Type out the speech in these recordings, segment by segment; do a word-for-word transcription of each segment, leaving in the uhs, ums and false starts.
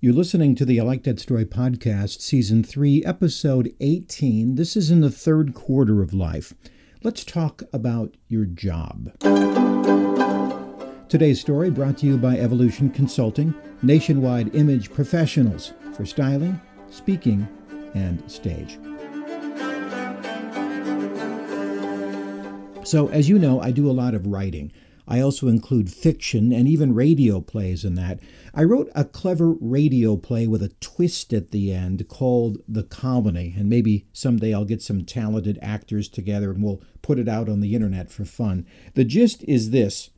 You're listening to the I Like Dead Story Podcast, Season three, Episode eighteen. This is in the third quarter of life. Let's talk about your job. Today's story brought to you by Evolution Consulting, nationwide image professionals for styling, speaking, and stage. So, as you know, I do a lot of writing. I also include fiction and even radio plays in that. I wrote a clever radio play with a twist at the end called The Colony, and maybe someday I'll get some talented actors together and we'll put it out on the internet for fun. The gist is this.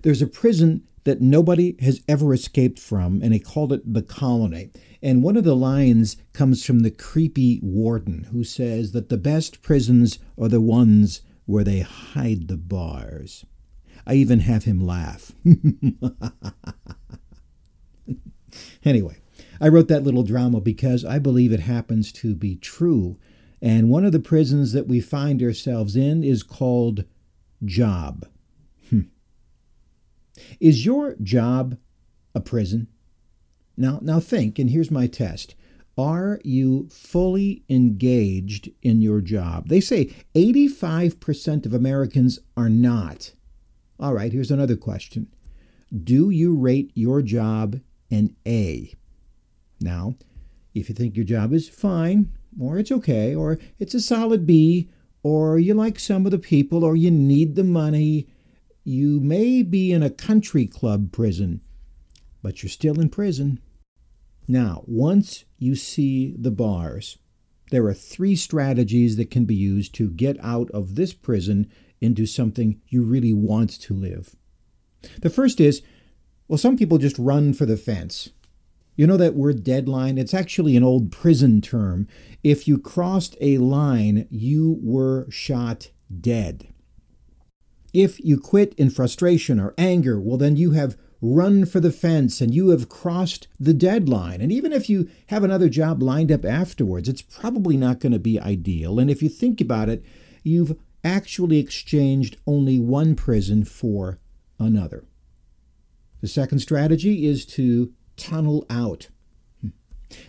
There's a prison that nobody has ever escaped from, and they called it The Colony. And one of the lines comes from the creepy warden, who says that the best prisons are the ones where they hide the bars. I even have him laugh. Anyway, I wrote that little drama because I believe it happens to be true. And one of the prisons that we find ourselves in is called job. Hmm. Is your job a prison? Now, now think, and here's my test. Are you fully engaged in your job? They say eighty-five percent of Americans are not. All right, here's another question. Do you rate your job an A? Now, if you think your job is fine, or it's okay, or it's a solid B, or you like some of the people, or you need the money, you may be in a country club prison, but you're still in prison. Now, once you see the bars, there are three strategies that can be used to get out of this prison into something you really want to live. The first is, well, some people just run for the fence. You know that word deadline? It's actually an old prison term. If you crossed a line, you were shot dead. If you quit in frustration or anger, well, then you have run for the fence and you have crossed the deadline. And even if you have another job lined up afterwards, it's probably not going to be ideal. And if you think about it, you've actually exchanged only one prison for another. The second strategy is to tunnel out.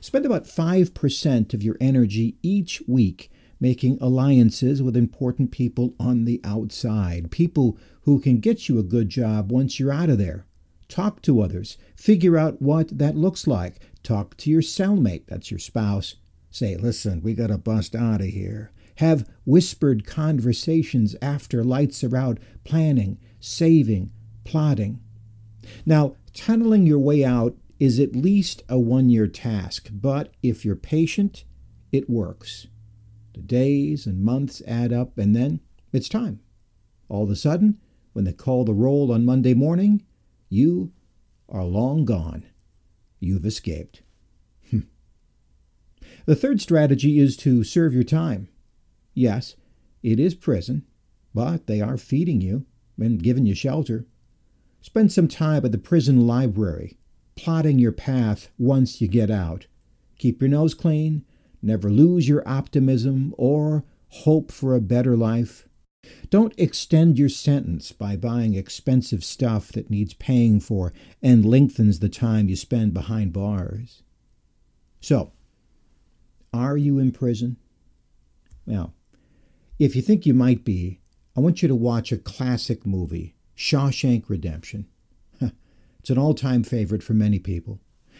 Spend about five percent of your energy each week making alliances with important people on the outside, people who can get you a good job once you're out of there. Talk to others. Figure out what that looks like. Talk to your cellmate, that's your spouse. Say, listen, we got to bust out of here. Have whispered conversations after lights are out, planning, saving, plotting. Now, tunneling your way out is at least a one-year task, but if you're patient, it works. The days and months add up, and then it's time. All of a sudden, when they call the roll on Monday morning, you are long gone. You've escaped. The third strategy is to serve your time. Yes, it is prison, but they are feeding you and giving you shelter. Spend some time at the prison library, plotting your path once you get out. Keep your nose clean, never lose your optimism or hope for a better life. Don't extend your sentence by buying expensive stuff that needs paying for and lengthens the time you spend behind bars. So, are you in prison? Now, if you think you might be, I want you to watch a classic movie, Shawshank Redemption. It's an all-time favorite for many people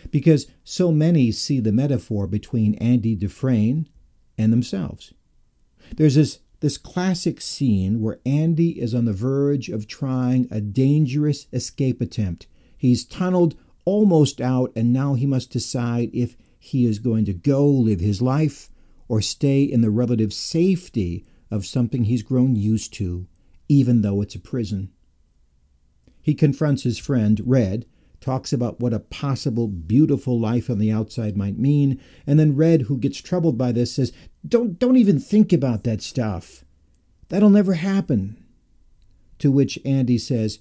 because so many see the metaphor between Andy Dufresne and themselves. There's this, this classic scene where Andy is on the verge of trying a dangerous escape attempt. He's tunneled almost out, and now he must decide if he is going to go live his life or stay in the relative safety of something he's grown used to, even though it's a prison. He confronts his friend, Red, talks about what a possible beautiful life on the outside might mean, and then Red, who gets troubled by this, says, don't, don't even think about that stuff. That'll never happen. To which Andy says,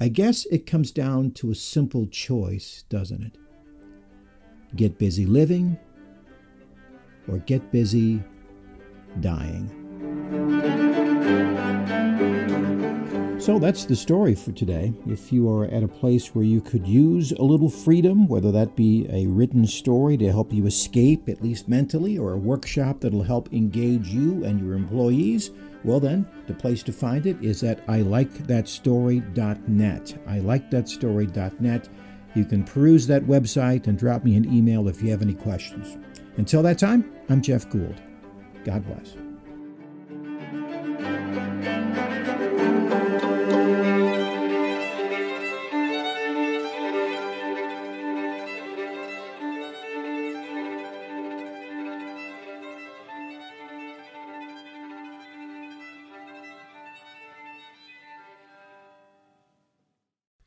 I guess it comes down to a simple choice, doesn't it? Get busy living or get busy dying. So that's the story for today. If you are at a place where you could use a little freedom, whether that be a written story to help you escape, at least mentally, or a workshop that'll help engage you and your employees, well then, the place to find it is at I like that story dot net. I like that story dot net. You can peruse that website and drop me an email if you have any questions. Until that time, I'm Jeff Gould. God bless.